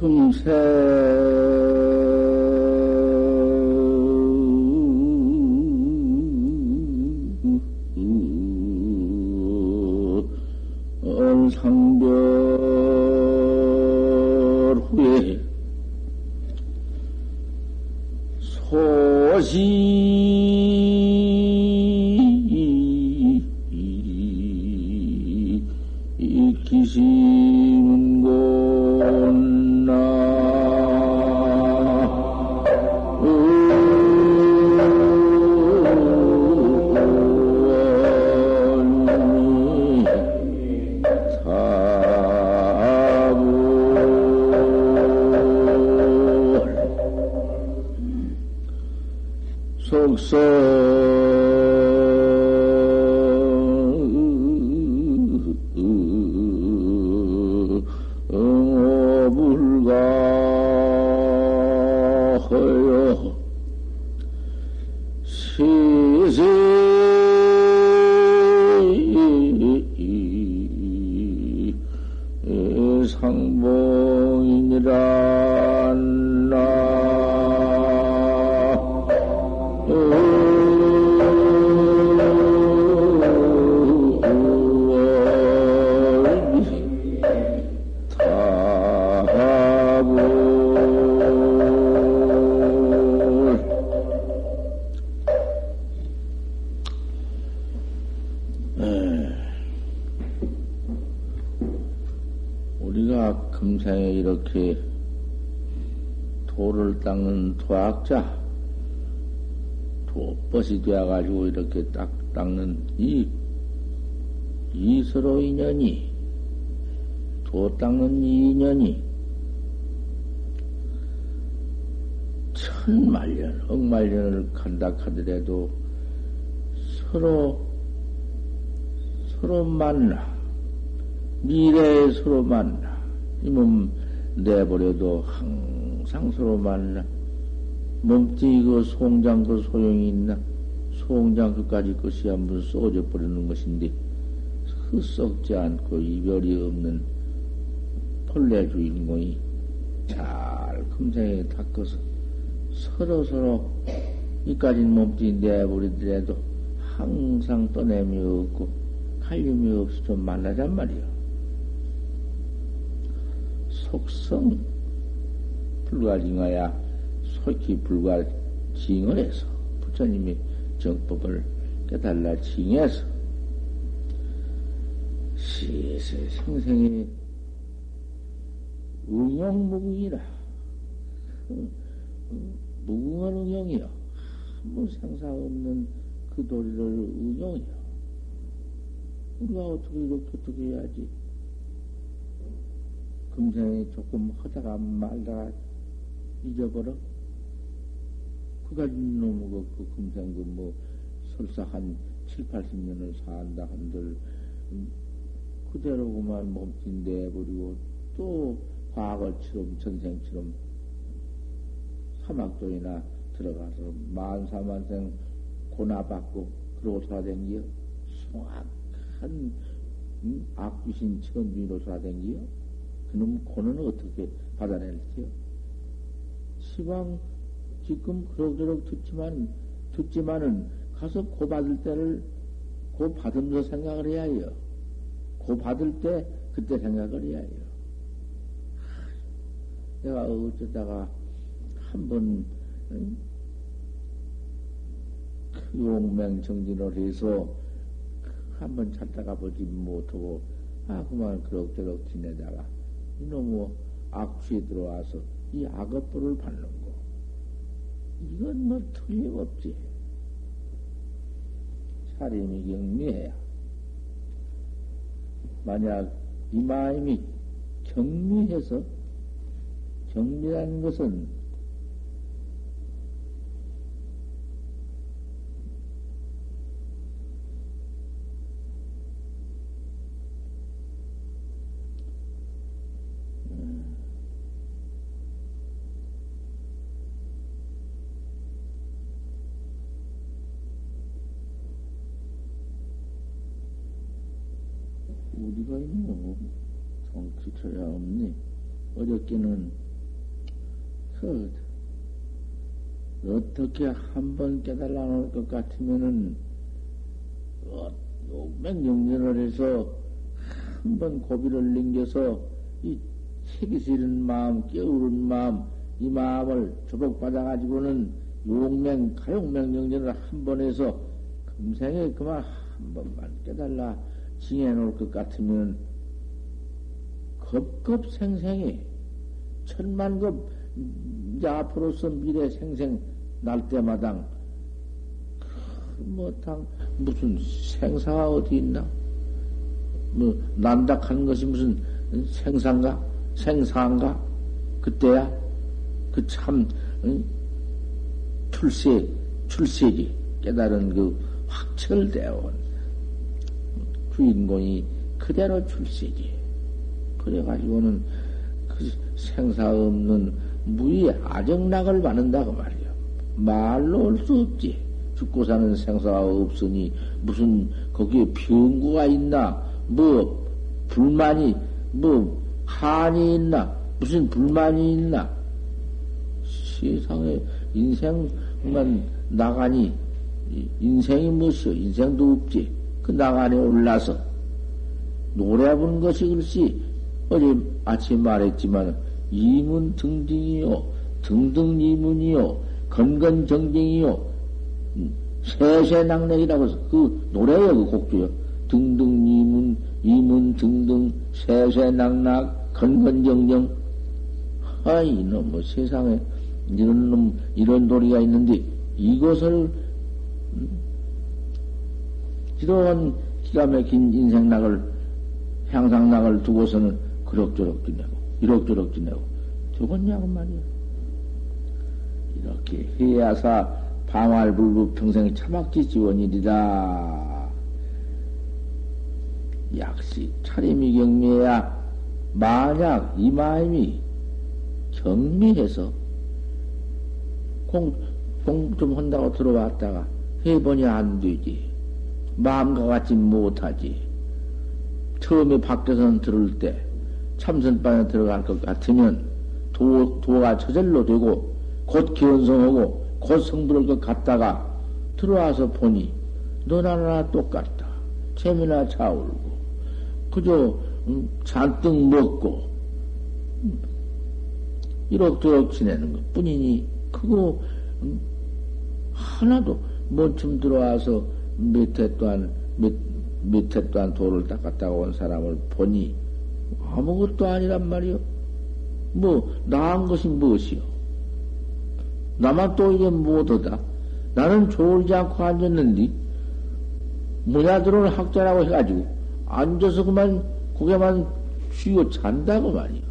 금세 상별 후에 소시 기심곤 불가허여 시시 상봉이니라 우리가 금생에 이렇게 도를 닦는 도학자, 도벗이 되어가지고 이렇게 딱 닦는 이 서로 인연이, 도 닦는 이 인연이, 천만년, 억만년을 간다 하더라도 서로 만나, 미래에 서로 만나, 이 몸 내버려도 항상 서로 만나, 몸뚱이고 송장 그 소용이 있나? 송장 그까지 것이 한번 썩어져 버리는 것인데, 그 썩지 않고 이별이 없는 본래 주인공이 잘 금생에 닦아서 서로 이까진 몸뚱이 내버리더라도 항상 떠냄이 없고 갈림이 없이 좀 만나잔 말이야. 속성 불가징하야 속히 불가징을 해서 부처님이 정법을 깨달라 징해서 시세 생생이 응용무궁이라 무궁한 응용이요 아무 생사 없는 그 도리를 응용이요 우리가 어떻게 해야지 금생에 조금 하다가 말다가 잊어버려? 그가진 놈의 그 금생 뭐 설사 한 7, 80년을 산다 한들 그대로 그만 몸뚱이 내버리고 또 과거처럼 전생처럼 사막도에나 들어가서 만사만생 고나받고 그러고 돌아다니요? 송악한 악귀신 천주인으로 돌아다니요? 그놈 고는 어떻게 받아낼지요? 시방 지금 그럭저럭 듣지만은 가서 고 받을 때를 고 받으면서 생각을 해야 해요. 고 받을 때 그때 생각을 해야 해요. 내가 어쩌다가 한번 용맹 정진을 해서 한번 찾다가 보지 못하고 그만 그럭저럭 지내다가 이놈의 악취에 들어와서 이 악의 뿔을 밟는 거. 이건 뭐 틀림없지. 사림이 경미해야. 만약 이 마음이 경미해서, 경미라는 것은 어디가 있노? 정치철야 없니? 어저께는 그 어떻게 한번 깨달아 놓을 것 같으면은 맹정진을 해서 한번 고비를 넘겨서 이 새기시는 마음, 깨우는 마음, 이 마음을 조복받아 가지고는 용맹, 가용맹정진을 한번 해서 금생에 그만 한 번만 깨달아 징해 놓을 것 같으면 겁겁생생이 천만급 이제 앞으로서 미래 생생 날 때마당 뭐당 무슨 생사가 어디 있나? 뭐 난닥하는 것이 무슨 생산가? 생사인가? 그때야 그 참 출세지 깨달은 그 확철대원 주인공이 그대로 출세지. 그래가지고는 그 생사 없는 무의 아정락을 받는다 그 말이야. 말로 올 수 없지. 죽고 사는 생사가 없으니 무슨 거기에 병구가 있나, 뭐 불만이, 뭐 한이 있나, 무슨 불만이 있나. 세상에 인생만 나가니 인생이 무엇이요? 인생도 없지. 그 나간에 올라서 노래 부르는 것이 글쎄 어제 아침 말했지만 이문 등등이요, 등등 이문이요, 건건 정정이요, 세세낙락이라고 해서 그 노래예요, 그 곡도요. 등등 이문, 이문 등등, 세세낙락, 건건 정정. 아 이놈 뭐 세상에 이런 놈 이런 도리가 있는데 이것을 이러한 기가 막힌 인생락을 향상락을 두고서는. 그럭저럭 지내고, 이럭저럭 지내고, 저건냐고 말이야. 이렇게 해야사 방활불부 평생 차막지 지원이리다. 약시 차림이 경미해야 만약 이 마음이 경미해서 공 좀 한다고 들어왔다가 해보니 안 되지. 마음과 같지 못하지. 처음에 밖에서는 들을 때 참선방에 들어갈 것 같으면 도가 저절로 되고 곧 기원성하고 곧 성불할 것 같다가 들어와서 보니 너나나 똑같다. 재미나 차올고 그저 잔뜩 먹고 이럭저럭 지내는 것 뿐이니 그거 하나도 뭔쯤 들어와서 밑에 또한 도를 닦았다가 온 사람을 보니 아무것도 아니란 말이요. 뭐 나은 것이 무엇이요? 나만 또 이게 무엇이다. 나는 졸지 않고 앉았는데 문야들은 학자라고 해가지고 앉아서 그만 고개만 쥐고 잔다고 말이요.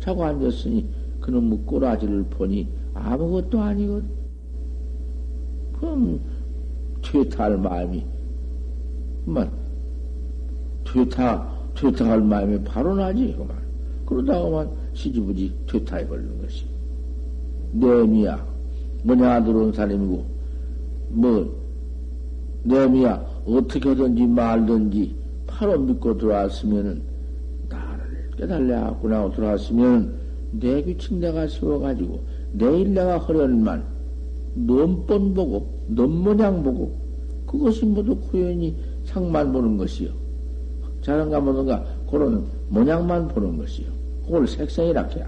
자고 앉았으니 그놈의 꼬라지를 보니 아무것도 아니거든. 그럼 퇴타할 마음이 그만 퇴타할 마음이 바로 나지, 그만. 그러다가만 시지부지 퇴타에 걸린 것이. 내미야, 뭐냐, 들어온 사람이고, 뭐, 내미야, 어떻게 하든지 말든지, 바로 믿고 들어왔으면은, 나를 깨달려갖고 나고 들어왔으면은, 내 규칙 내가 세워가지고, 내일 내가 허련만, 넘번 보고, 넘모양 보고, 그것이 모두 고연히 상만 보는 것이요. 자랑가 뭐든가 그런 모양만 보는 것이요. 그걸 색생이라 해야.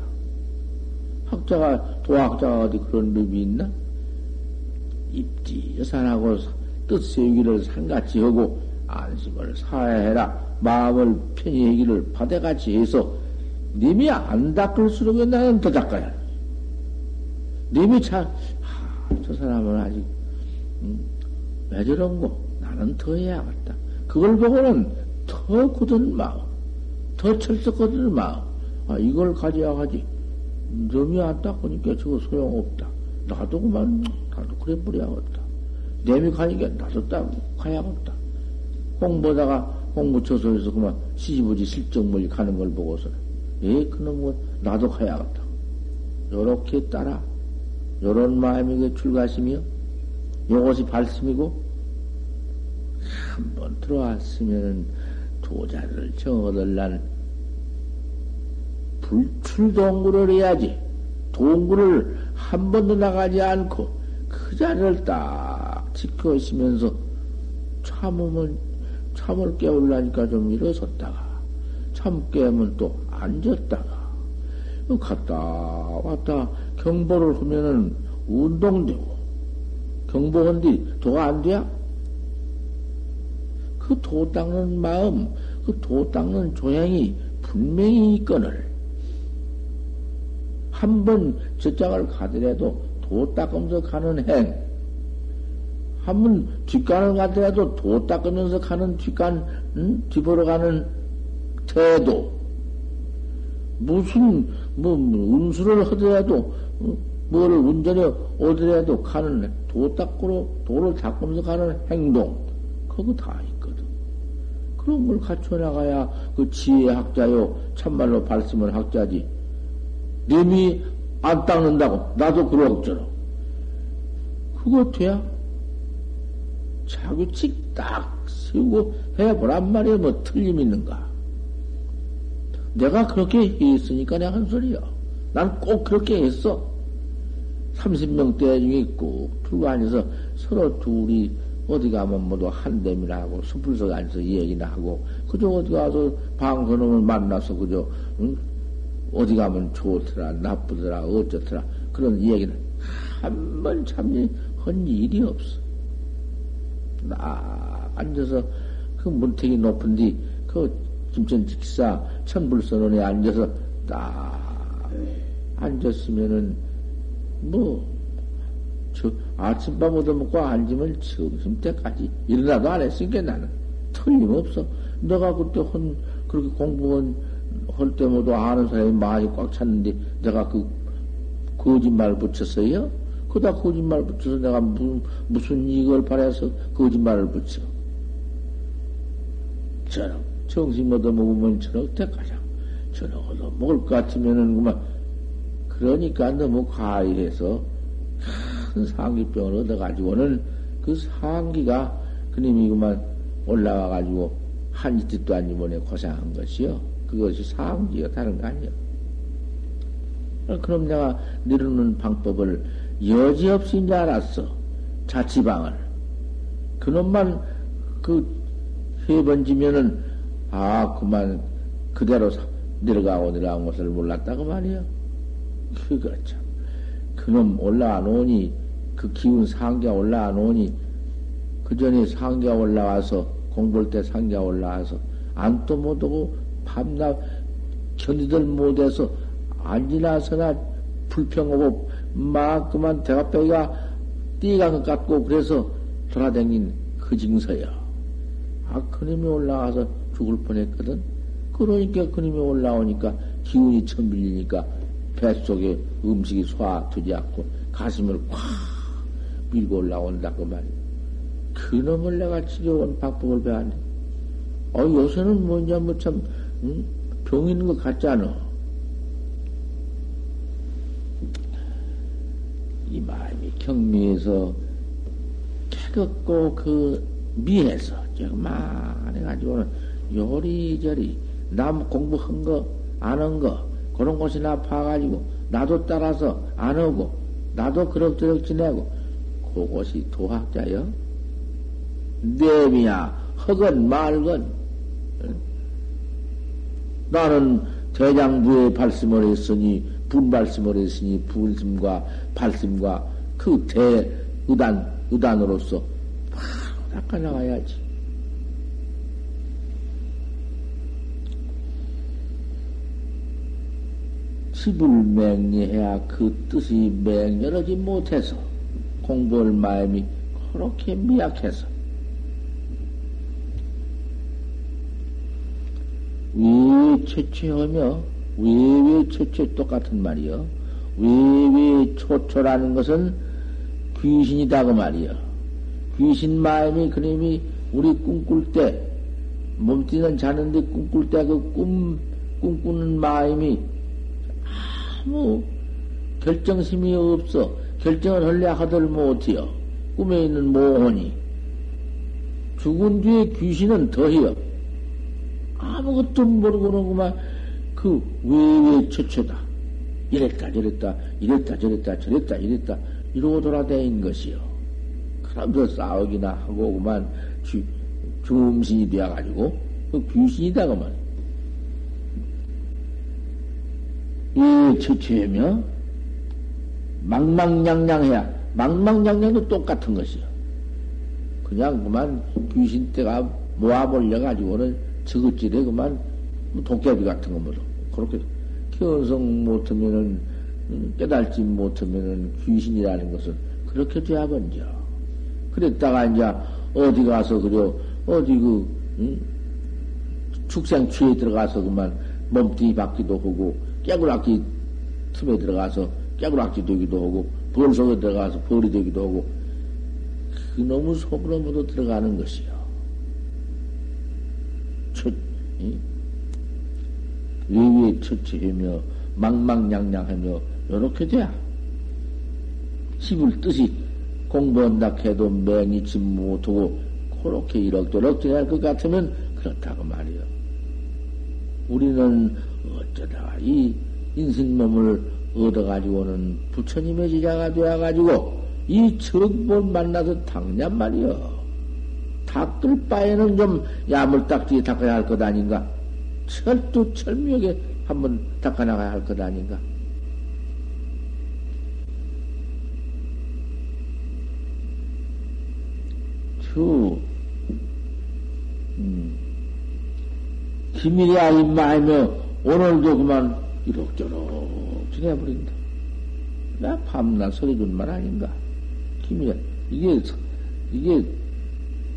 학자가 도학자가 어디 그런 법이 있나? 입지 여산하고 뜻세우기를 산같이 하고 안심을 사해라. 마음을 편히 하기를 바대같이 해서 님이 안 닦을수록 나는 더 닦아야. 님이 저 사람은 아직 왜 저런고 나는 더 해야겠다. 그걸 보고는 더 굳은 마음, 더 철썩 굳은 마음, 아, 이걸 가져야지. 놈이 안 닦으니까 저거 소용없다. 나도 그만, 나도 그래 버려야겠다. 놈이 가니까 나도 딱 가야겠다. 공부하다가 공부처소에서 그만 시시부지 실정물이 가는 걸 보고서는, 에이, 그놈은 나도 가야겠다. 요렇게 따라, 요런 마음이 그 출가심이요. 요것이 발심이고, 한번 들어왔으면은, 도자를 정어들란 불출동구를 해야지. 동굴을 한 번도 나가지 않고 그 자리를 딱 지켜 있으면서 참을 깨우려니까 좀 일어섰다가 참 깨면 또 앉았다가 갔다 왔다 경보를 하면은 운동되고 경보한 뒤 도가 안 돼야 그 도 닦는 마음 그 도 닦는 조향이 분명히 있거늘 한 번 저장을 가더라도 도 닦으면서 가는 행 한 번 뒷간을 가더라도 도 닦으면서 가는 뒷간 뒤보러 가는 태도 무슨 음수를 하더라도 뭐를 운전해 오더라도 가는 도 닦으러 도를 닦으면서 가는 행동 그거 다 있거든. 그런 걸 갖춰 나가야 그 지혜 학자요 참말로 발심을 학자지. 님이 안 닦는다고 나도 그러겠잖아. 그거 돼야 자규칙 딱 세우고 해보란 말이야. 뭐 틀림 있는가? 내가 그렇게 했으니까 내가 한 소리야. 난 꼭 그렇게 했어. 30명대 중에 꼭 들고 앉아서 서로 둘이 어디 가면 모두 한대미나 하고 숯불속에 앉아서 얘기나 하고 그저 어디 가서 방선놈을 만나서 그저 어디 가면 좋더라 나쁘더라 어쩌더라 그런 얘기는 한 번 참니 한 일이 없어. 나 앉아서 그 문택이 높은데 그 김천 직사 천불선원에 앉아서 딱 앉았으면은 뭐 저 아침밥 얻어먹고 앉으면 점심 때까지 일어나도 안 했으니까 나는 틀림없어. 내가 그때 헌 그렇게 공부한 할 때 모두 아는 사람이 많이 꽉 찼는데 내가 그 거짓말 붙였어요? 그다 거짓말 붙여서 내가 무슨 이걸 바래서 거짓말을 붙여? 저런. 정신 얻어먹으면 저녁 때까지 저녁 얻어먹을 것 같으면은 그만 그러니까 너무 과일해서 큰 상기병을 얻어가지고는 그 상기가 그님이 그만 올라와가지고 한 이틀도 안 입원해 고생한 것이요. 그것이 상기요 다른 거 아니요. 그럼 내가 내려놓는 방법을 여지없이 이제 알았어. 자취방을 그놈만 그 해번지면은 아, 그만, 그대로 내려가고 내려간 것을 몰랐다고 말이야. 그거 참. 그놈 올라와 놓으니, 그 기운 상기가 올라와 놓으니, 그 전에 상기가 올라와서, 공부할 때 상기가 올라와서, 안도 못하고, 밤낮 견디들 못해서, 앉으나서나 불평하고, 막 그만 대가뼈가 뛰어간 것 같고, 그래서 돌아다닌 그 증서야. 아, 그놈이 올라와서, 죽을 뻔했거든. 그러니까 그놈이 올라오니까 기운이 천 밀리니까 뱃속에 음식이 소화되지 않고 가슴을 콱 밀고 올라온다 그 말이야. 그놈을 내가 치료한 방법을 배웠네. 요새는 뭐냐 뭐참 병 있는 것 같지 않아. 이 마음이 경미해서 깨끗고 그 미해서 막 해가지고는 요리저리 남 공부한 거 안 한 거 그런 곳이나 파가지고 나도 따라서 안 하고 나도 그럭저럭 지내고 그것이 도학자여. 내미야 허건 말건 나는 대장부의 발심을 했으니 분발심을 했으니 분심과 발심과 그 의단으로서 바로 닦아나가야지. 집을 맹리해야 그 뜻이 맹렬하지 못해서 공부할 마음이 그렇게 미약해서 외외초초하며 외외초초 똑같은 말이요. 외외초초라는 것은 귀신이다 그 말이요. 귀신 마음이 그님이 우리 꿈꿀 때 몸뛰는 자는데 꿈꿀 때 그 꿈꾸는 마음이 아무 결정심이 없어. 결정을 하려 하들 못해요. 꿈에 있는 모혼이. 죽은 뒤에 귀신은 더해요. 아무것도 모르고는 그만 그 외외초초다. 이랬다 저랬다 이랬다 저랬다 저랬다 이랬다 이러고 돌아다닌 것이요. 그럼서 싸우기나 하고 그만 중음신이 되어가지고 귀신이다 그만. 이 처치하며 망망냥냥해야 망망냥냥도 똑같은 것이요. 그냥 그만 귀신때가 모아버려가지고는 저긋질에 그만 도깨비 같은 것으로 그렇게 견성 못하면은 깨달지 못하면은 귀신이라는 것은 그렇게 되어본죠. 그랬다가 이제 어디 가서 그려 어디 그 축생취에 들어가서 그만 몸뚱이 받기도 하고 깨구락기 틈에 들어가서 깨구락기 되기도 하고 벌 속에 들어가서 벌이 되기도 하고 그놈의 속으로 모두 들어가는 것이요. 외위에 처치하며 망망냥냥하며 요렇게 돼야 씹을 뜻이 공부한다 해도 맹이치 못하고 그렇게 이럭저럭 돼야 것 같으면 그렇다고 말이요. 우리는 어쩌다가 이 인생몸을 얻어가지고는 부처님의 지자가 되어가지고 이 적못 만나서 당냔 말이요. 닦을 바에는 좀 야물딱지에 닦아야 할 것 아닌가? 철두철미하게 한번 닦아나가야 할 것 아닌가? 기밀이야 임마이며 오늘도 그만 이럭저럭 지내버린다. 나 밤낮 소리준 말 아닌가? 기밀이야. 이게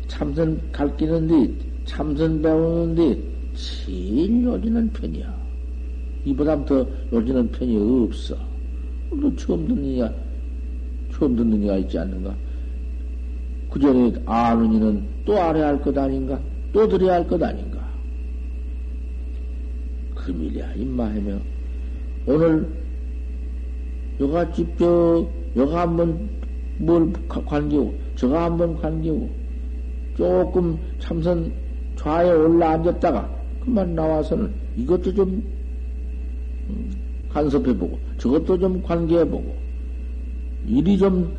참선 갈기는데 참선 배우는데 제일 요지는 편이야. 이보다 더 요지는 편이 없어. 너 처음 듣는 이가 있지 않는가? 그 전에 아는 이는 또 알아야 할 것 아닌가? 또 들어야 할 것 아닌가? 금일이야 임마하며 오늘 여가 집저 여가 한번 뭘 관계고 저가 한번 관계고 조금 참선 좌에 올라 앉았다가 그만 나와서는 이것도 좀 간섭해보고 저것도 좀 관계해보고 이리 좀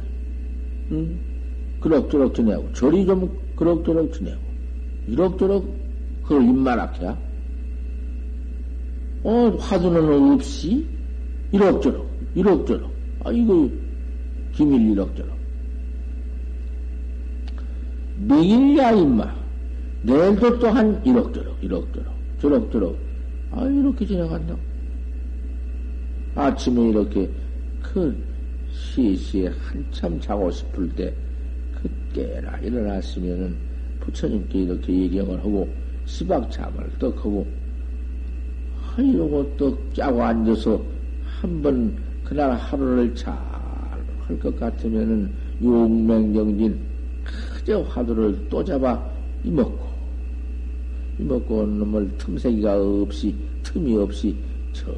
그럭저럭 지내고 저리 좀 그럭저럭 지내고 이럭저럭 그걸 입만하게야 화두는 없이 이럭저럭 이거 기밀 이럭저럭 매일이야 임마 내일도 또한 이럭저럭 이렇게 지나간다. 아침에 이렇게 그 시시에 한참 자고 싶을 때 그때라 일어났으면은 부처님께 이렇게 예경을 하고 시박잠을 떡 하고 이러고 떡 짜고 앉아서 한번 그날 하루를 잘 할 것 같으면은 용맹정진 그저 화두를 또 잡아 이먹고 온 놈을 틈새기가 없이 틈이 없이 저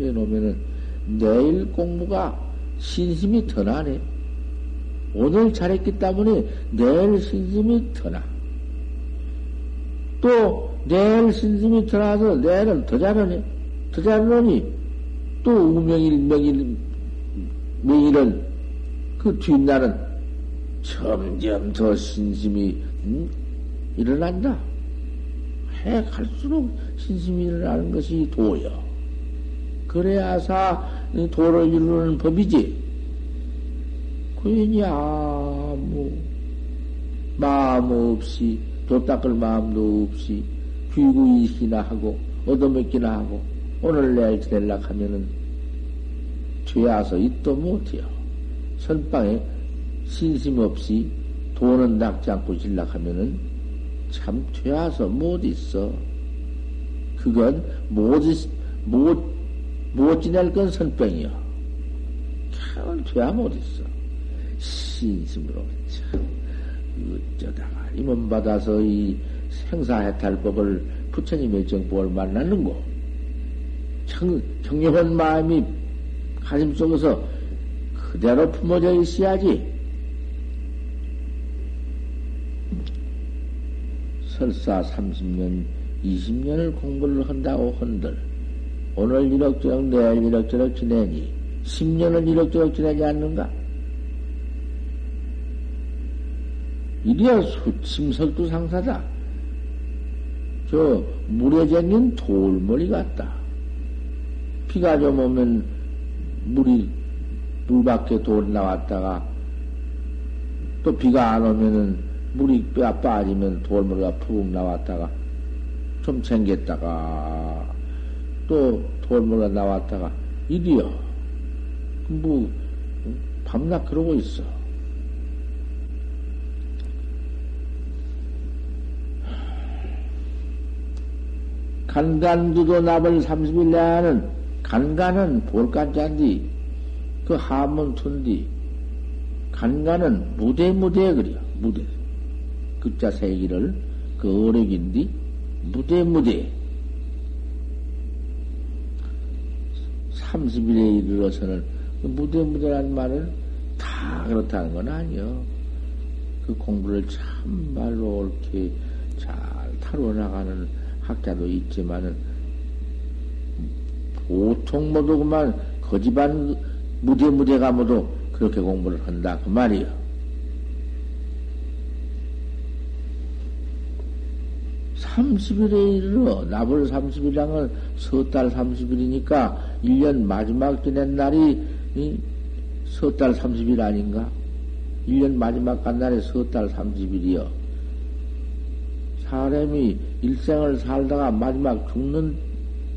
해놓으면은 내일 공부가 신심이 더 나네. 오늘 잘했기 때문에 내일 신심이 더 나. 또 내일 신심이 더 나서 내일은 더 잘하네. 더 잘하니 또 우명일은 그 뒷날은 점점 더 신심이 일어난다. 해 갈수록 신심이 일어나는 것이 도요. 그래야사 도를 이루는 법이지. 괜히 아무 마음 없이 도 닦을 마음도 없이 귀구이식이나 하고 얻어먹기나 하고 오늘 내일 지낼라 하면은 죄와서 잊도 못해요. 선방에 신심 없이 도는 닦지 않고 질라 하면은 참 퇴하서 못 있어. 그건 못 지낼 건 선병이야. 참 퇴하 못 있어. 신심으로 참 어쩌다가 임원 받아서 이 생사해탈법을 부처님의 정법을 만나는 거. 청렴한 마음이 가슴 속에서 그대로 품어져 있어야지. 설사 30년, 20년을 공부를 한다고 한들 오늘 이럭저럭 내일 이럭저럭 지내니 10년을 이럭저럭 지내지 않는가? 이리야 수침설두 상사다. 저 물에 쟁긴 돌머리 같다. 비가 좀 오면 물 밖에 돌 나왔다가 또 비가 안 오면은 물이 빠지면 돌머리가 푹 나왔다가 좀 챙겼다가 또 돌머리가 나왔다가 이리야 뭐 밤낮 그러고 있어. 간간두도 나벌 30일 내하는 간간은 볼간자인데 그 하문 툰디 간간은 무대무대에 그려 무대 극자 세기를 그 어력인데 무대무대 30일에 이르러서는 그 무대무대란 말은 다 그렇다는 건 아니요. 그 공부를 참말로 옳게 잘 다뤄나가는 학자도 있지만은, 보통 모두 그만, 거지반 무대무대가 모두 그렇게 공부를 한다. 그 말이요. 삼십일에 이르러, 나벌 30일장은 섣달 30일이니까, 1년 마지막 지낸 날이, 섣달 30일 아닌가? 1년 마지막 간 날이 섣달 30일이요. 사람이 일생을 살다가 마지막 죽는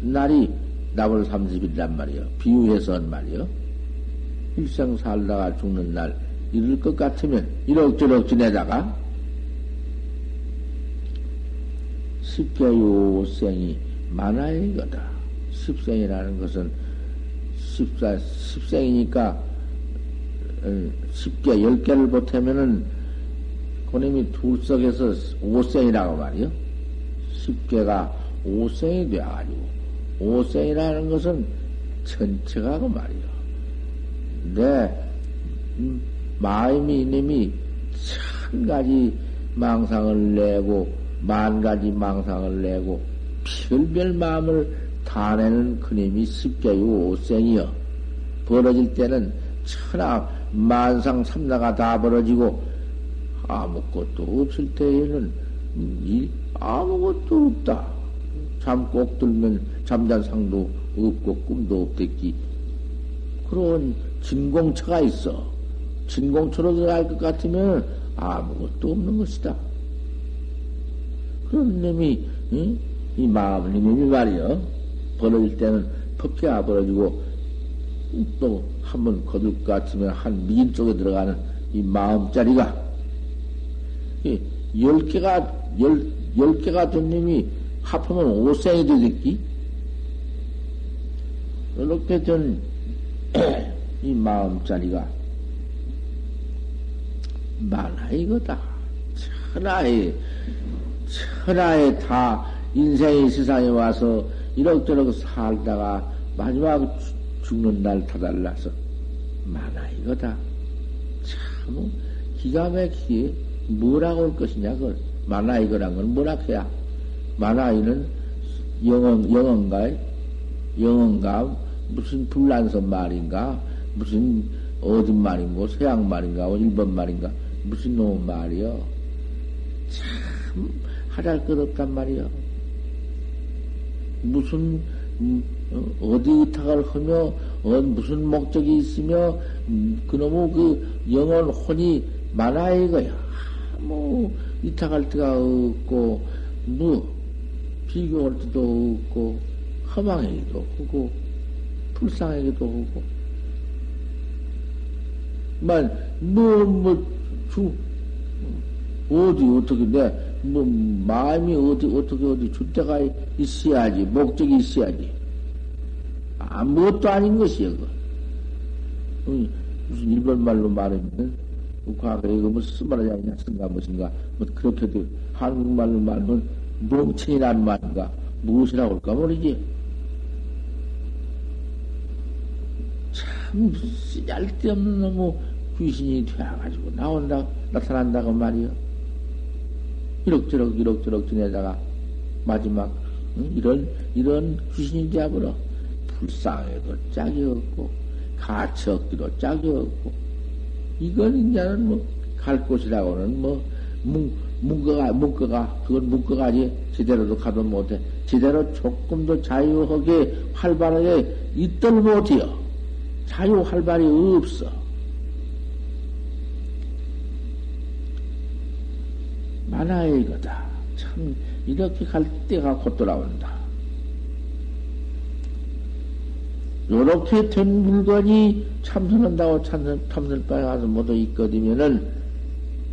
날이 나벌 30일이란 말이요. 비유해서는 말이요. 일생 살다가 죽는 날 이럴 것 같으면 이럭저럭 지내다가 십계유생이 많아야 이거다. 십생이라는 것은 십생이니까 10개, 10개를 보태면은 그놈이 둘석에서 5생이라고 말이요. 10개가 5생이 돼가지고 5생이라는 것은 전체가 그 말이요. 내 마음이 이놈이 천 가지 망상을 내고 만 가지 망상을 내고 별별 마음을 다 내는 그놈이 10개요 5생이요. 벌어질 때는 천하 만상 삼나가 다 벌어지고 아무것도 없을 때에는 아무것도 없다. 잠 꼭 들면 잠잔상도 없고 꿈도 없댔기. 그런 진공처가 있어. 진공처로 들어갈 것 같으면 아무것도 없는 것이다. 그런 놈이 이 마음님이 말이여 벌어질 때는 퍽게아 벌어지고 또 한번 거둘 것 같으면 한 미인 쪽에 들어가는 이 마음자리가 10개가 된 님이 합하면 5생이 되겠기? 이렇게 된 이 마음자리가 만하 이거다. 천하에 다 인생의 세상에 와서 이럭저럭 살다가 마지막 죽는 날 다달라서 만하 이거다. 참 기가 막히게 뭐라고 할 것이냐, 그걸. 만화이거란 건 뭐라고 해야? 만화이는 영언가, 무슨 불란선 말인가, 무슨 어딘 말인가, 서양 말인가, 일본 말인가, 무슨 놈 말이여. 참, 하잘 것 없단 말이여. 무슨, 어디 의탁을 하며, 무슨 목적이 있으며, 그놈의 그 영언 혼이 만화이거야. 뭐, 이탁할 데가 없고, 비교할 데도 없고, 허망하기도 하고, 불쌍하기도 하고. 마음이 어떻게 줏대가 있어야지, 목적이 있어야지. 아무것도 아닌 것이여, 그건. 무슨 일본 말로 말하면, 과거에 이거 뭐 쓰마라지 않냐, 쓴가, 무슨가, 뭐, 그렇게도 한국말로 말하면, 농친이란 말인가, 무엇이라고 할까 모르지. 참, 쓸데없는 놈의 귀신이 되어가지고 나타난다고 말이요. 이럭저럭 지내다가, 마지막, 이런 귀신이 되어버려. 불쌍해도 짝이 없고, 가치 없기도 짝이 없고, 이건 이제는 뭐 갈 곳이라고는 뭐 문과가지 제대로도 가도 못해. 제대로 조금도 자유하게 활발하게 있들 못해요. 자유 활발이 없어. 만화의 이거다. 참 이렇게 갈 때가 곧 돌아온다. 요렇게 된 물건이 참선한다고 참선 바에 가서 모두 있거든면은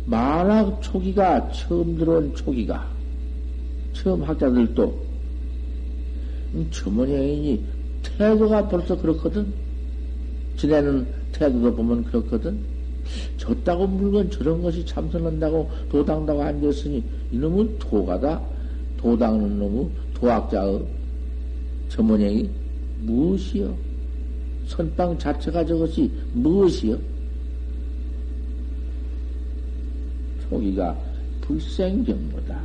만화 초기가 처음 들어온 초기가 처음 학자들도 저 모양이니 태도가 벌써 그렇거든. 지내는 태도도 보면 그렇거든. 졌다고 물건 저런 것이 참선한다고 도당다고 앉았으니 이놈은 도가다. 도당는 놈의 도학자의 저 모양이 무엇이요? 선빵 자체가 저것이 무엇이요? 초기가 불생경보다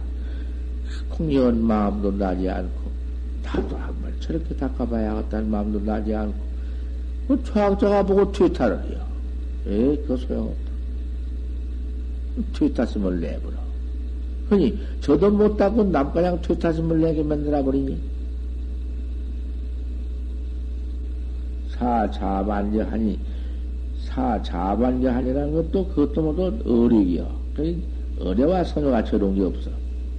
공연 마음도 나지 않고 나도 한번 저렇게 닦아봐야겠다는 마음도 나지 않고 그 초학자가 보고 퇴타를 해요. 에이 그거 소용없다. 퇴타심을 내버려. 그러니 저도 못 닦고 남가량 퇴타심을 내게 만들어버리니 사자반자하니 사자반자하니라는 것도 그것도 모두 어리기요. 그러니 어려와 선호가 저런 게 없어.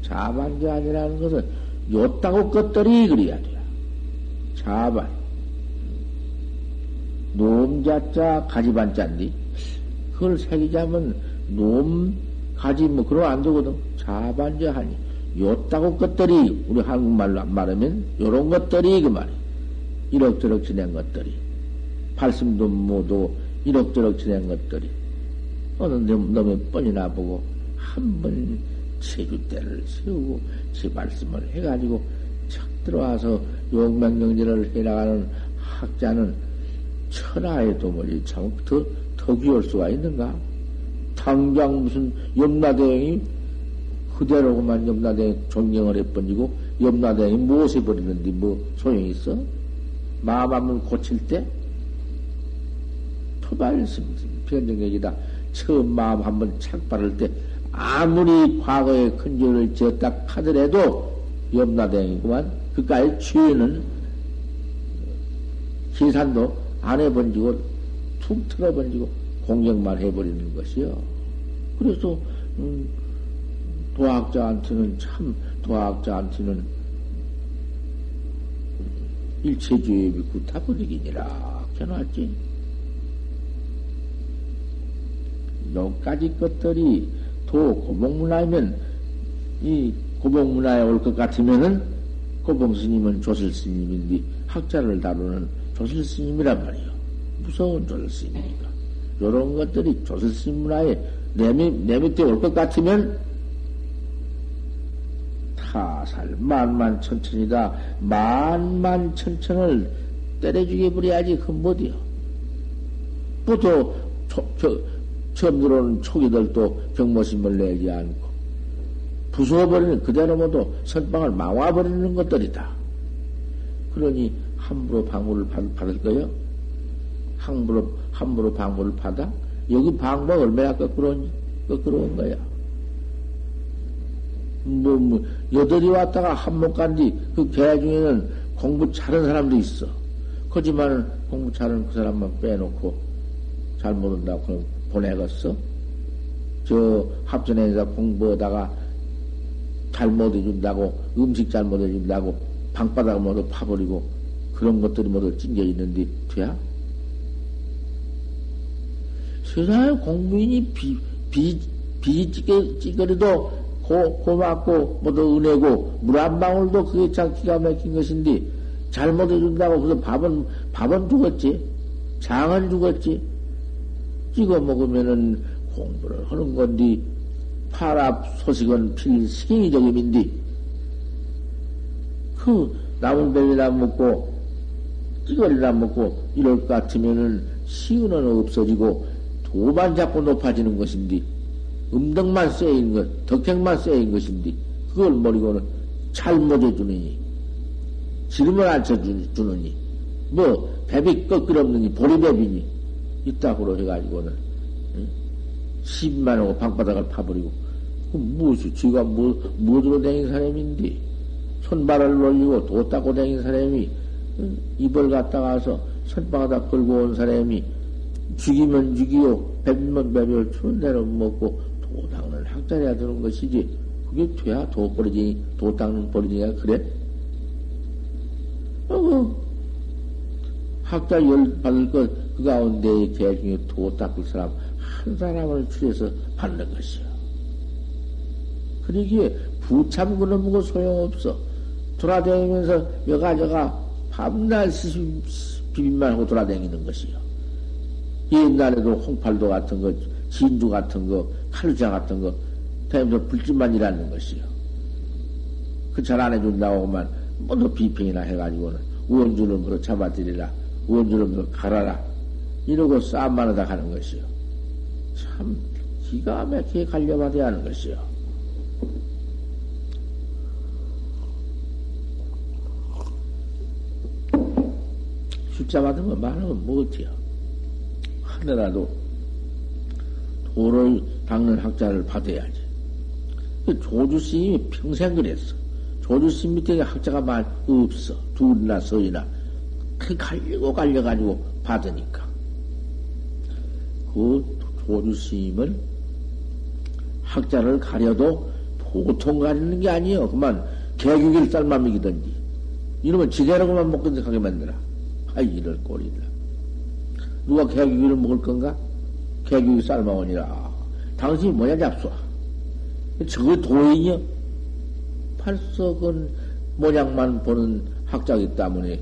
자반자하니라는 것은 요따고 것들이 그래야 돼요. 자반 놈자자 가지반자인데 그걸 새기자면 놈 가지 뭐 그러면 안 되거든. 자반자하니 요따고 것들이 우리 한국말로 안 말하면 요런 것들이 그 말이야. 이럭저럭 지낸 것들이 발심도 못하고 이럭저럭 지낸 것들이 어느 놈의 뻔이나 보고 한번 제주대를 세우고 제 말씀을 해가지고 착 들어와서 용맹경제를 해나가는 학자는 천하의 도물이 참 더 귀여울 수가 있는가? 당장 무슨 염라대왕이 그대로만 염라대왕 존경을 해버리고 염라대왕이 모세버리는데 뭐 소용이 있어? 마음 한번 고칠 때 토발심 변정객이다. 처음 마음 한번 착바를 때 아무리 과거에 큰 죄를 지었다 하더라도 염라대왕이구만. 그까지 죄는 계산도 안 해번지고 툭 틀어번지고 공격만 해버리는 것이요. 그래서 도학자한테는 참 도학자한테는 일체주의 믿고 타버리기니라 해놨지. 여기까지 것들이 도 고봉문화이면 이 고봉문화에 올 것 같으면은 고봉스님은 조실스님인데 학자를 다루는 조실스님이란 말이요. 무서운 조실스님이니까 요런 것들이 조실스님 문화에 내 밑에 올 것 같으면 타살 만만천천이다. 만만천천을 때려주게 버려야지 그 못이요. 부터 처음 들어오는 초기들도 경모심을 내지 않고 부숴버리는 그대로 모두 선방을 망와버리는 것들이다. 그러니 함부로 방구를 받을 거요. 함부로 방구를 받아 여기 방구가 얼마나 거꾸로 온 거야. 여덟이 왔다가 한몫 간뒤 그 개 중에는 공부 잘한 사람도 있어. 그렇지만 공부 잘한 그 사람만 빼놓고 잘 모른다고 그럼 보내겠어? 저 합전에서 공부하다가 잘못해준다고 음식 잘못해준다고 방바닥을 모두 파버리고 그런 것들이 모두 찡겨있는데 돼야? 세상에 공부인이 찌그리도 고맙고, 모두 은혜고, 물 한 방울도 그게 참 기가 막힌 것인데, 잘못해준다고, 그래서 밥은 죽었지. 장은 죽었지. 찍어 먹으면은 공부를 하는 건데, 파랍 소식은 필생이적임인데, 그, 남은 뱀이나 먹고, 찌거리나 먹고, 이럴 것 같으면은, 시운은 없어지고, 도만 자꾸 높아지는 것인데, 음덕만 쎄인 것, 덕행만 쎄인 것인데, 그걸 모르고는 잘못해주느니, 지름을 안 쳐주느니, 뭐 뱀이 꺾일 없느니 보리뱀이니 이따구로 해가지고는 10만원 방바닥을 파버리고 그 무엇이 지가 뭐 들어다닌 사람인데 손발을 놀리고 도 닦고 다닌 사람이 입을 갖다가서 손바닥 걸고 온 사람이 죽이면 죽이요 뱀이면 뱀이요 추운 대로 먹고 도 닦는 학자리야 되는 것이지 그게 돼야 도 닦는 버리지가 그래? 학자 열 받을 것 그 가운데에 대중에 도 닦을 사람 한 사람을 취해서 받는 것이요. 그러기에 부참구는 뭐고 소용없어. 돌아다니면서 여가저가 밤낮 비빔만 하고 돌아다니는 것이요. 옛날에도 홍팔도 같은 거, 진주 같은 거, 칼루자 같은 거 다니면서 불집만 일하는 것이요. 그 잘 안 해준다고만 먼저 비평이나 해가지고는 원주름으로 잡아들이라, 원주름으로 갈아라 이러고 싸움만 하다 가는 것이요. 참 기가 막히게 갈려받아야 하는 것이요. 숫자 받으면 말하면 못해요. 하더라도 도를 닦는 학자를 받아야지. 조주스님이 평생 그랬어. 조주스님 밑에 학자가 많이 없어. 둘이나 서이나 그 갈려가지고 받으니까 그 조주스님을 학자를 가려도 보통 가리는 게 아니에요. 그만 개국일 쌀맘이기든지 이러면 지대라고만 먹든지하게 만들어. 아, 이럴 꼴이다. 누가 개구기를 먹을 건가? 개구기 삶아오니라. 당신이 뭐냐, 잡수아. 저거 도인이요? 벌써 그 모양만 보는 학자기 때문에,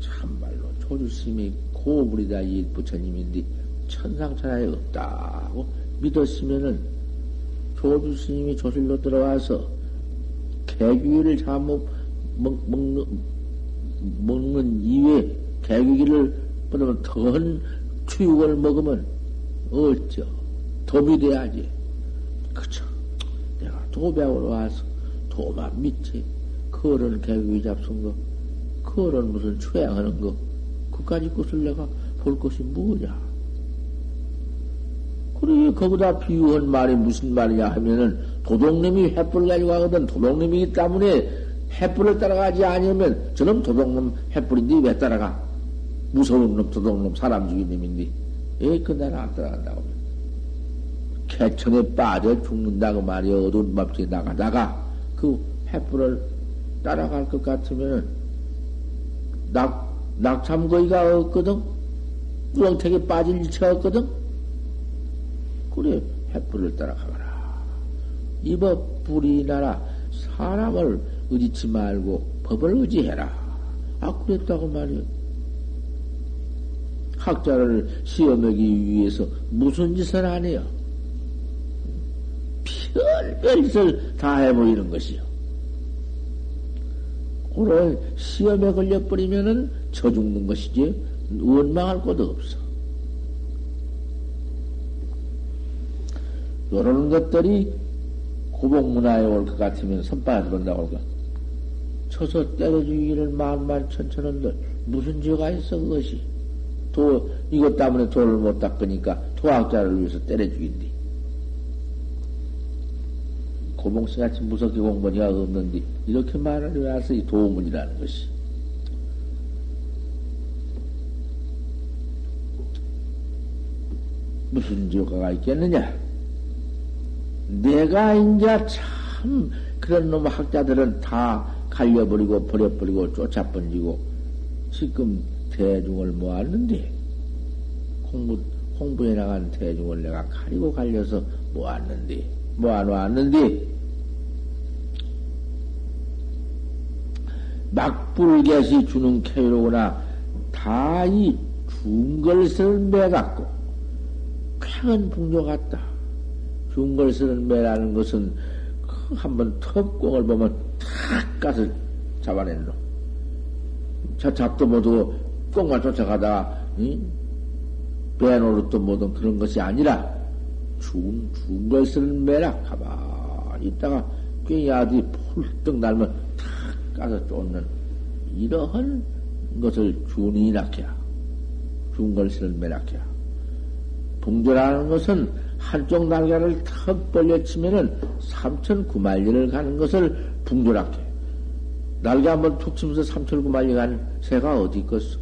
참말로 조주심이 고불이다, 이 부처님인데, 천상천하에 없다고 믿었으면은, 조주심이 조실로 들어와서, 개구기를 잘못 먹는 이외에, 개구기를 보내면 더한 추육을 먹으면 어쩌 도비 돼야지. 그쵸? 내가 도배하러 와서 도만 밑에 그런 개구기 잡순 거, 그런 무슨 추행하는 거, 그까지 것을 내가 볼 것이 뭐냐? 그래 거기다 비유한 말이 무슨 말이냐 하면은 도둑놈이 횃불 가지고 가거든 도둑놈이기 때문에 횃불을 따라가지 아니면 저놈 도둑놈 횃불인데 왜 따라가? 무서운 놈, 도둑놈, 사람 죽인 놈인데, 에이, 그 나라 안 따라간다고. 개천에 빠져 죽는다고 말이여, 어두운 밤중에 나가다가, 그 횃불을 따라갈 것 같으면은, 낙참거이가 없거든? 우렁택에 빠질 일체가 없거든? 그래, 횃불을 따라가거라. 이 법, 불이 나라, 사람을 의지치 말고, 법을 의지해라. 아, 그랬다고 말이여. 학자를 시험하기 위해서 무슨 짓을 하네요? 별별 짓을 다 해보이는 것이요. 그런 시험에 걸려버리면은 저 죽는 것이지 원망할 것도 없어. 이런 것들이 고복문화에 올 것 같으면 선빠에 들어온다고 할까? 쳐서 때려 죽이기를 만만천천한데 무슨 죄가 있어 그것이? 도, 이것 때문에 도를 못 닦으니까 도학자를 위해서 때려주긴디. 고봉씨같이 무섭게 공부니가 없는데 이렇게 말을 해와서 이 도문이라는 것이. 무슨 효과가 있겠느냐? 내가 이제 참 그런 놈 학자들은 다 갈려버리고 버려버리고 쫓아버리고 지금 대중을 모았는데, 공부에 나간 대중을 내가 가리고 갈려서 모아놓았는데, 막불개시 주는 쾌유로구나, 다 이 중걸슬을 매갖고, 쾌한 풍조 같다. 중걸슬을 매라는 것은, 한번 톱공을 보면 탁 가서 잡아냈노. 저 잡도 못하고, 꽁만 쫓아가다가, 배노릇도 뭐든 그런 것이 아니라, 중걸슬을 매라. 가만히 있다가, 꽤 야들이 폴떡 날면 탁 까서 쫓는, 이러한 것을 준이 낙야. 준걸스를 매낙야. 붕절하는 것은 한쪽 날개를 턱 벌려치면은 3,009만리를 가는 것을 붕절하게. 날개 한번 툭 치면서 3,009만리 간 새가 어디 있겠어?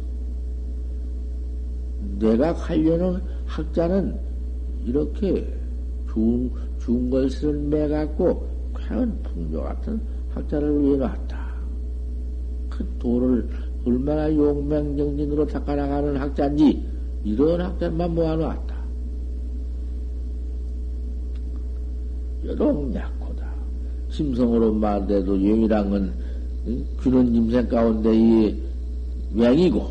내가 가려는 학자는 이렇게 준걸스를 매갖고 과연 붕조 같은 학자를 위해 놨다. 그 도를 얼마나 용맹정진으로 닦아나가는 학자인지 이런 학자만 모아놓았다. 여동약고다. 심성으로 말해도 영이란 건 귀는 짐생 가운데 이 맹이고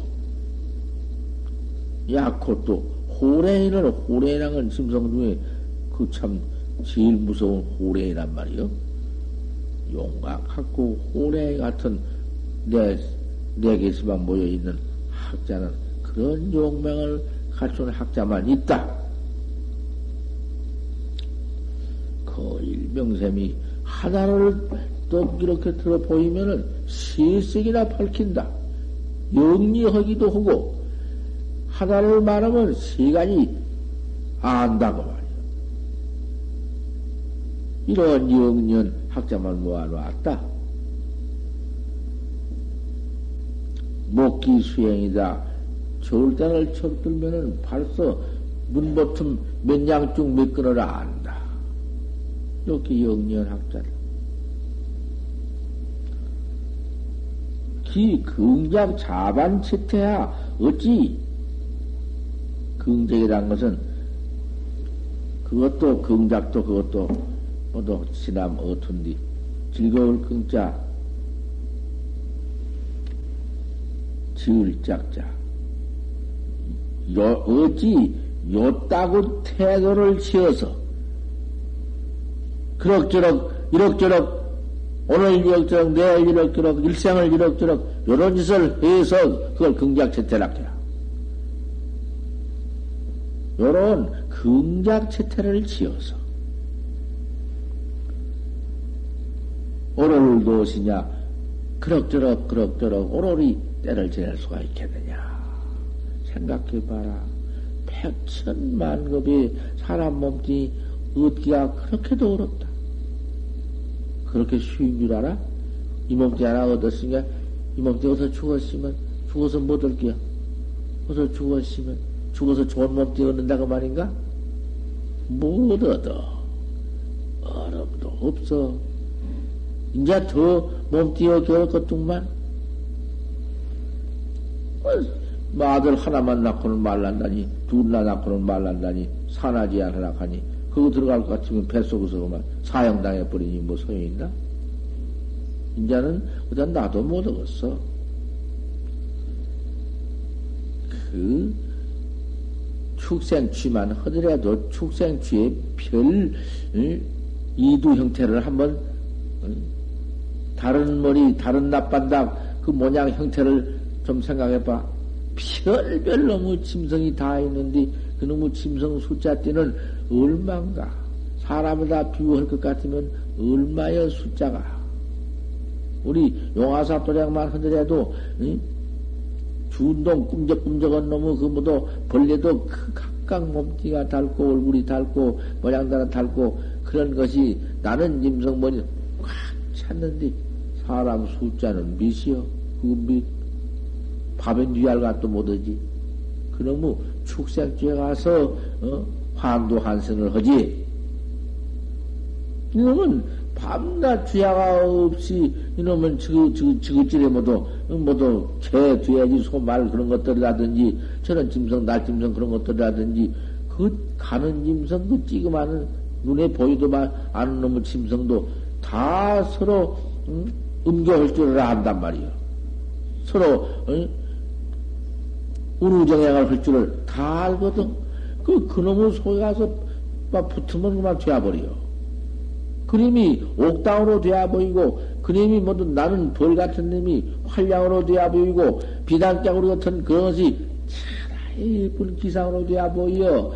약고 또 호랭이는 호랭이란 건 심성 중에 그 참 제일 무서운 호랭이란 말이요. 용각하고 호랭이 같은 내 계시만 모여있는 학자는 그런 용맹을 갖춘 학자만 있다. 그 일명샘이 하나를 또 이렇게 들어 보이면은 실색이나 밝힌다. 영리하기도 하고, 하나를 말하면 시간이 안다고 말이야. 이런 영리한 학자만 모아놓았다. 목기 수행이다. 절단을 쳐들면은 벌써 문보틈 몇 양중 몇 끊어를 안다. 이렇게 영리한 학자를. 기 긍작 자반 채태야. 어찌 긍작이란 것은 그것도 긍작도 그것도 뭐도 지남 어툰디 즐거울 긍자. 지을 짝자. 어찌 요따구 태도를 지어서 그럭저럭 이럭저럭 오늘 이럭저럭 내일 이럭저럭 일생을 이럭저럭 요런 짓을 해서 그걸 긍작채태라. 요런 긍작채태를 지어서 오늘 무엇이냐 그럭저럭 그럭저럭 오늘이 때를 지낼 수가 있겠느냐. 생각해봐라. 100,000,000급의 사람 몸뚱이 얻기가 그렇게도 어렵다. 그렇게 쉬운 줄 알아? 이 몸뚱이 하나 얻었으니까 이 몸뚱이 어서 죽었으면 죽어서 못 얻기야. 어서 죽었으면 죽어서 좋은 몸뚱이 얻는다고 말인가? 못 얻어. 어렵도 없어. 이제 더 몸뚱이 얻을 것뿐만 아들 하나만 낳고는 말란다니, 둘나 낳고는 말란다니, 산하지 않으라 하니, 그거 들어갈 것 같으면 뱃속에서 그만 사형당해버리니 뭐 소용이 있나? 이제는, 그냥 나도 못 얻었어. 그, 축생취만 하더라도 축생취의 별, 이두 형태를 한번, 다른 머리, 다른 납반닥, 그 모양 형태를 좀 생각해봐. 별별 놈의 짐승이 다 있는데 그 놈의 짐승 숫자띠는 얼마인가? 사람을 다 비유할 것 같으면 얼마여 숫자가? 우리 용화사 도량만 하더라도 준동 꿈적꿈적한 놈의 그 뭐도 벌레도 각각 몸띠가 닳고 얼굴이 닳고 모양따라 닳고 그런 것이 나는 짐승 뭐니 꽉 찼는데 사람 숫자는 미시여 그 미. 밥은 쥐알같도 못하지. 그놈의 축생죄에 가서 환도한생을 하지. 이놈은 밤낮 쥐아가 없이 이놈은 지긋지긋 모두 개, 돼지, 소, 말 그런 것들이라든지 저런 짐승, 날짐승 그런 것들이라든지 그 가는 짐승, 그 찌그마는 눈에 보이도 않은 놈의 짐승도 다 서로 음교할 줄을 안단 말이야. 서로 우루정행을 할 줄을 다 알거든. 그놈의 속에 가서 막 붙으면 그만 되어버려. 그림이 옥당으로 되어보이고, 그림이 뭐든 나는 벌 같은 놈이 활량으로 되어보이고, 비단짝으로 같은 그런 것이 차라리 예쁜 기상으로 되어보여.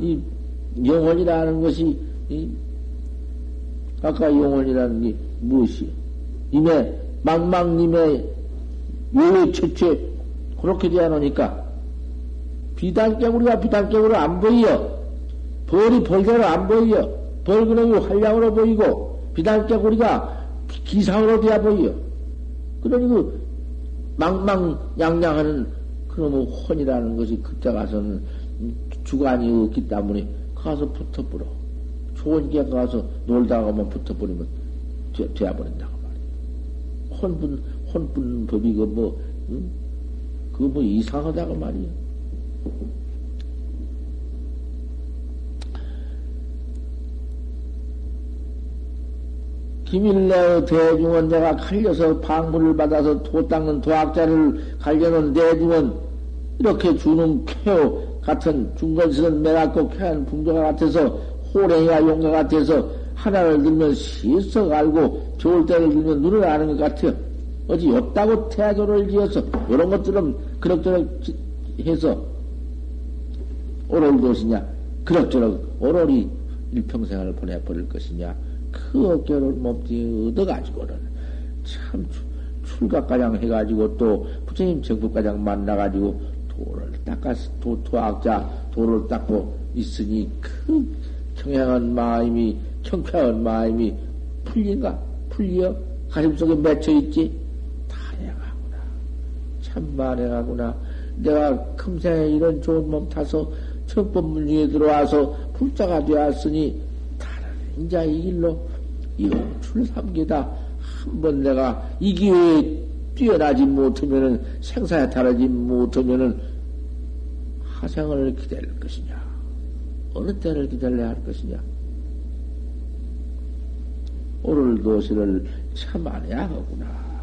이 영혼이라는 것이, 아까 영혼이라는 게 무엇이요? 임의, 망망님의 왜 첫째 그렇게 되어놓으니까 비단깨구리가 비단깨구리를 안 보여. 벌이 벌개로 안 보여. 벌그놈이 활량으로 보이고 비단깨구리가 기상으로 되어 보여. 그러니 그 망망양양하는 그놈의 혼이라는 것이 그때 가서는 주관이 없기 때문에 가서 붙어버려. 좋은 게 가서 놀다가만 붙어버리면 되어버린다고 말이야. 혼분 법이 그거 뭐 이상하다고 말이야. 김일래의 대중은 내가 갈려서 방문을 받아서 도 닦는 도학자를 갈려놓은 대중은 이렇게 주는 쾌호 같은 중건스런 매갖고 쾌한 풍조가 같아서 호랭이와 용과 같아서 하나를 들면 실석 알고 좋을 때를 들면 눈을 아는 것 같아요. 어찌 없다고 태도를 지어서 이런 것들은 그럭저럭 해서 오롤 것이냐 그럭저럭 오롤이 일평생을 보내버릴 것이냐 그 어깨를 몸뚱이 얻어가지고는 참 출가가장 해가지고 또 부처님 정법가장 만나가지고 도를 닦아서 도학자 도를 닦고 있으니 그 경향한 마음이 경쾌한 마음이 풀린가 풀려 가슴속에 맺혀있지 다행하구나 참 만행하구나 내가 금생에 이런 좋은 몸 타서 정법문 중에 들어와서 불자가 되었으니 인자 이 길로 영출삼계다. 한번 내가 이 기회에 뛰어나지 못하면은 생사에 달하지 못하면은 하생을 기다릴 것이냐, 어느 때를 기다려야 할 것이냐. 오늘 도시를 참아내야 하구나.